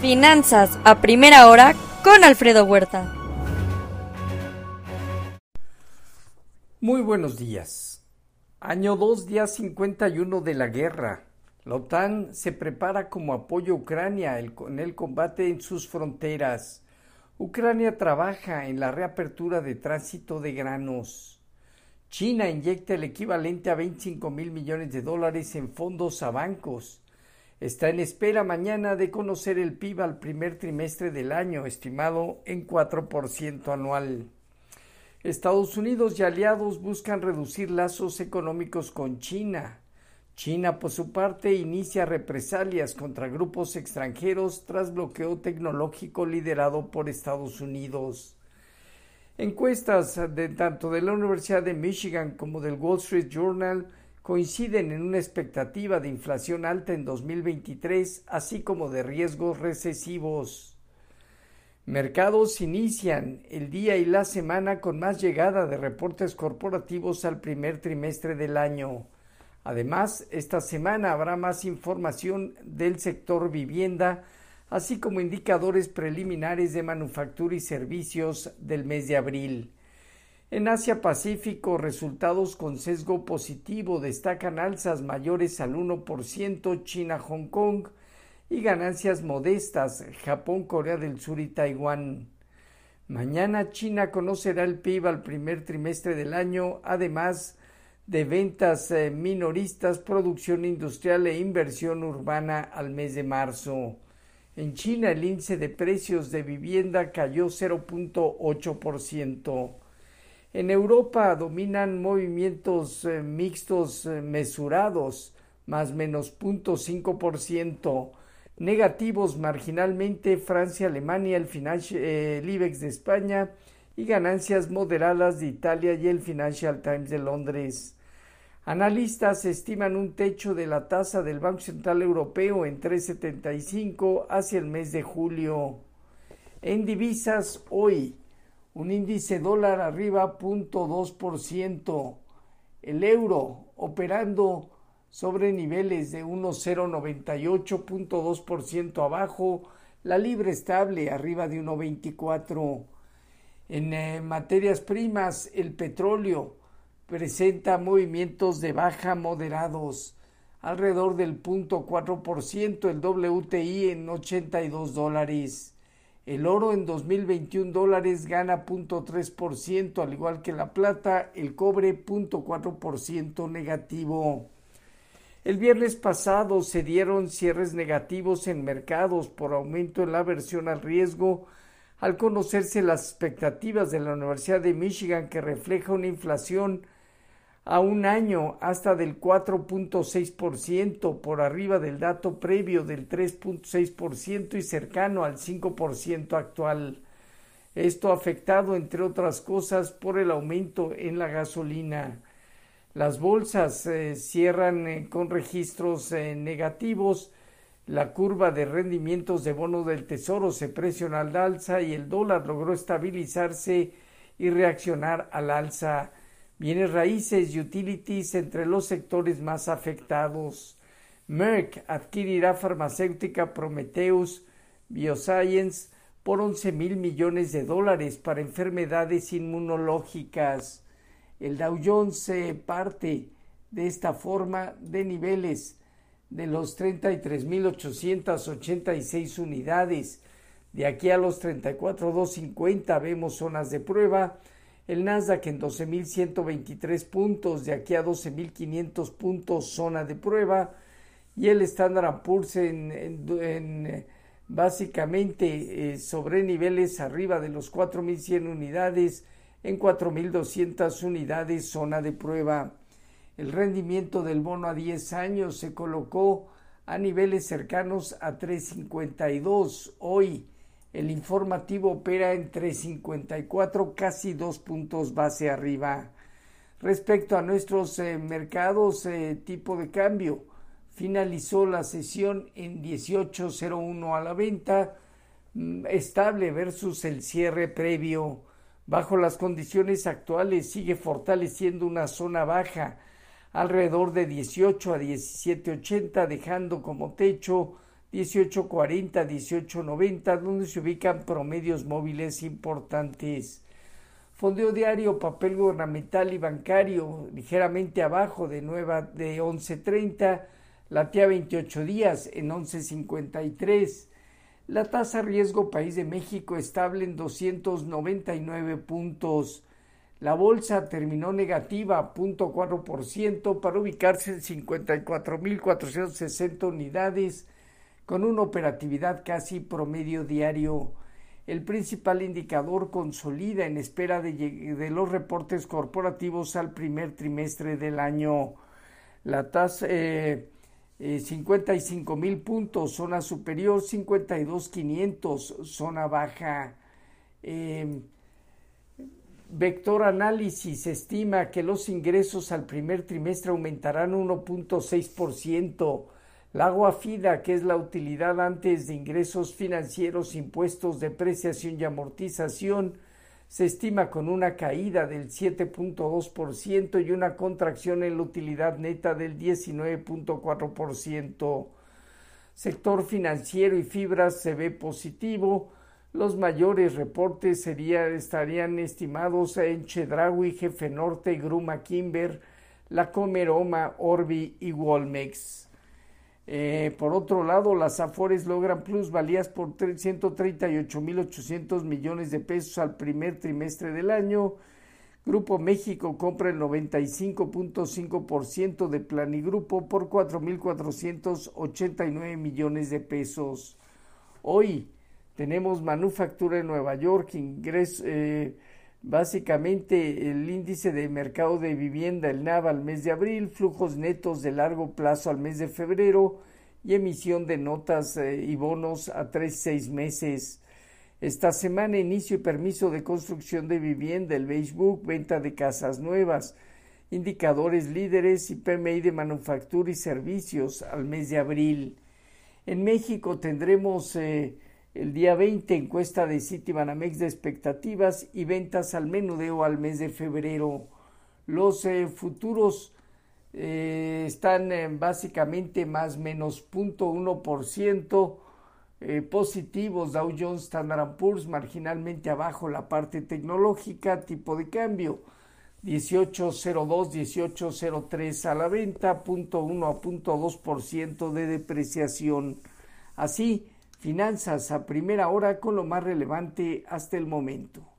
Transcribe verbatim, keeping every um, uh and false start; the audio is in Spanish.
Finanzas a primera hora con Alfredo Huerta. Muy buenos días. Año dos, día cincuenta y uno de la guerra. La OTAN se prepara como apoyo a Ucrania en el combate en sus fronteras. Ucrania trabaja en la reapertura de tránsito de granos. China inyecta el equivalente a veinticinco mil millones de dólares en fondos a bancos. Está en espera mañana de conocer el P I B al primer trimestre del año, estimado en cuatro por ciento anual. Estados Unidos y aliados buscan reducir lazos económicos con China. China, por su parte, inicia represalias contra grupos extranjeros tras bloqueo tecnológico liderado por Estados Unidos. Encuestas de, tanto de la Universidad de Michigan como del Wall Street Journal coinciden en una expectativa de inflación alta en dos mil veintitrés, así como de riesgos recesivos. Mercados inician el día y la semana con más llegada de reportes corporativos al primer trimestre del año. Además, esta semana habrá más información del sector vivienda, así como indicadores preliminares de manufactura y servicios del mes de abril. En Asia-Pacífico, resultados con sesgo positivo destacan alzas mayores al uno por ciento China-Hong Kong y ganancias modestas Japón, Corea del Sur y Taiwán. Mañana China conocerá el P I B al primer trimestre del año, además de ventas minoristas, producción industrial e inversión urbana al mes de marzo. En China el índice de precios de vivienda cayó cero punto ocho por ciento. En Europa dominan movimientos eh, mixtos eh, mesurados, más menos cero punto cinco por ciento, negativos marginalmente Francia-Alemania, el Financial, eh, Libex de España y ganancias moderadas de Italia y el Financial Times de Londres. Analistas estiman un techo de la tasa del Banco Central Europeo en tres setenta y cinco hacia el mes de julio. En divisas hoy, un índice dólar arriba cero punto dos por ciento, el euro operando sobre niveles de uno punto cero noventa y ocho, cero punto dos por ciento abajo, la libra estable arriba de uno punto veinticuatro. En eh, materias primas, el petróleo presenta movimientos de baja moderados, alrededor del cero punto cuatro por ciento, el W T I en ochenta y dos dólares. El oro en dos mil veintiún dólares gana cero punto tres por ciento, al igual que la plata, el cobre cero punto cuatro por ciento negativo. El viernes pasado se dieron cierres negativos en mercados por aumento en la aversión al riesgo, al conocerse las expectativas de la Universidad de Michigan que refleja una inflación a un año hasta del cuatro punto seis por ciento, por arriba del dato previo del tres punto seis por ciento y cercano al cinco por ciento actual. Esto afectado, entre otras cosas, por el aumento en la gasolina. Las bolsas eh, cierran eh, con registros eh, negativos. La curva de rendimientos de bonos del Tesoro se presiona al alza y el dólar logró estabilizarse y reaccionar al alza. Bienes raíces y utilities entre los sectores más afectados. Merck adquirirá farmacéutica Prometheus Bioscience por once mil millones de dólares para enfermedades inmunológicas. El Dow Jones se parte de esta forma de niveles de los treinta y tres mil ochocientas ochenta y seis unidades. De aquí a los treinta y cuatro mil doscientos cincuenta vemos zonas de prueba. El Nasdaq en doce mil ciento veintitrés puntos, de aquí a doce mil quinientos puntos, zona de prueba. Y el Standard and Poor's en, en, en, básicamente eh, sobre niveles arriba de los cuatro mil cien unidades, en cuatro mil doscientas unidades, zona de prueba. El rendimiento del bono a diez años se colocó a niveles cercanos a tres cincuenta y dos hoy. El informativo opera en tres cincuenta y cuatro, casi dos puntos base arriba. Respecto a nuestros eh, mercados, eh, tipo de cambio, finalizó la sesión en dieciocho cero uno a la venta, estable versus el cierre previo. Bajo las condiciones actuales sigue fortaleciendo una zona baja, alrededor de dieciocho a diecisiete ochenta, dejando como techo dieciocho cuarenta, dieciocho noventa, donde se ubican promedios móviles importantes. Fondeo diario, papel gubernamental y bancario, ligeramente abajo de nueva de once treinta, latea veintiocho días en once cincuenta y tres. La tasa riesgo país de México estable en doscientos noventa y nueve puntos. La bolsa terminó negativa cero punto cuatro por ciento para ubicarse en cincuenta y cuatro mil cuatrocientas sesenta unidades con una operatividad casi promedio diario. El principal indicador consolida en espera de, de los reportes corporativos al primer trimestre del año. La tasa eh, eh, cincuenta y cinco mil puntos, zona superior, cincuenta y dos mil quinientos, zona baja. Eh, Vector Análisis estima que los ingresos al primer trimestre aumentarán uno punto seis por ciento. La Guafida, que es la utilidad antes de ingresos financieros, impuestos, depreciación y amortización, se estima con una caída del siete punto dos por ciento y una contracción en la utilidad neta del diecinueve punto cuatro por ciento. Sector financiero y fibras se ve positivo. Los mayores reportes sería, estarían estimados en Chedragui, Jefe Norte, Gruma, Kimber, la Comeroma, Orbi y Wolmex. Eh, por otro lado, las AFORES logran plusvalías por ciento treinta y ocho mil ochocientos millones de pesos al primer trimestre del año. Grupo México compra el noventa y cinco punto cinco por ciento de Planigrupo por cuatro mil cuatrocientos ochenta y nueve millones de pesos. Hoy tenemos manufactura en Nueva York, ingreso, eh, básicamente el índice de mercado de vivienda, el N A V, al mes de abril, flujos netos de largo plazo al mes de febrero y emisión de notas eh, y bonos a tres, seis meses. Esta semana inicio y permiso de construcción de vivienda, el Facebook, venta de casas nuevas, indicadores líderes y P M I de manufactura y servicios al mes de abril. En México tendremos Eh, El día veinte, encuesta de Citibanamex de expectativas y ventas al menudeo al mes de febrero. Los eh, futuros eh, están eh, básicamente más menos cero punto uno por ciento eh, positivos. Dow Jones, Standard and Poor's marginalmente abajo la parte tecnológica. Tipo de cambio dieciocho cero dos, dieciocho cero tres a la venta, cero punto uno a cero punto dos por ciento de depreciación. Así, finanzas a primera hora con lo más relevante hasta el momento.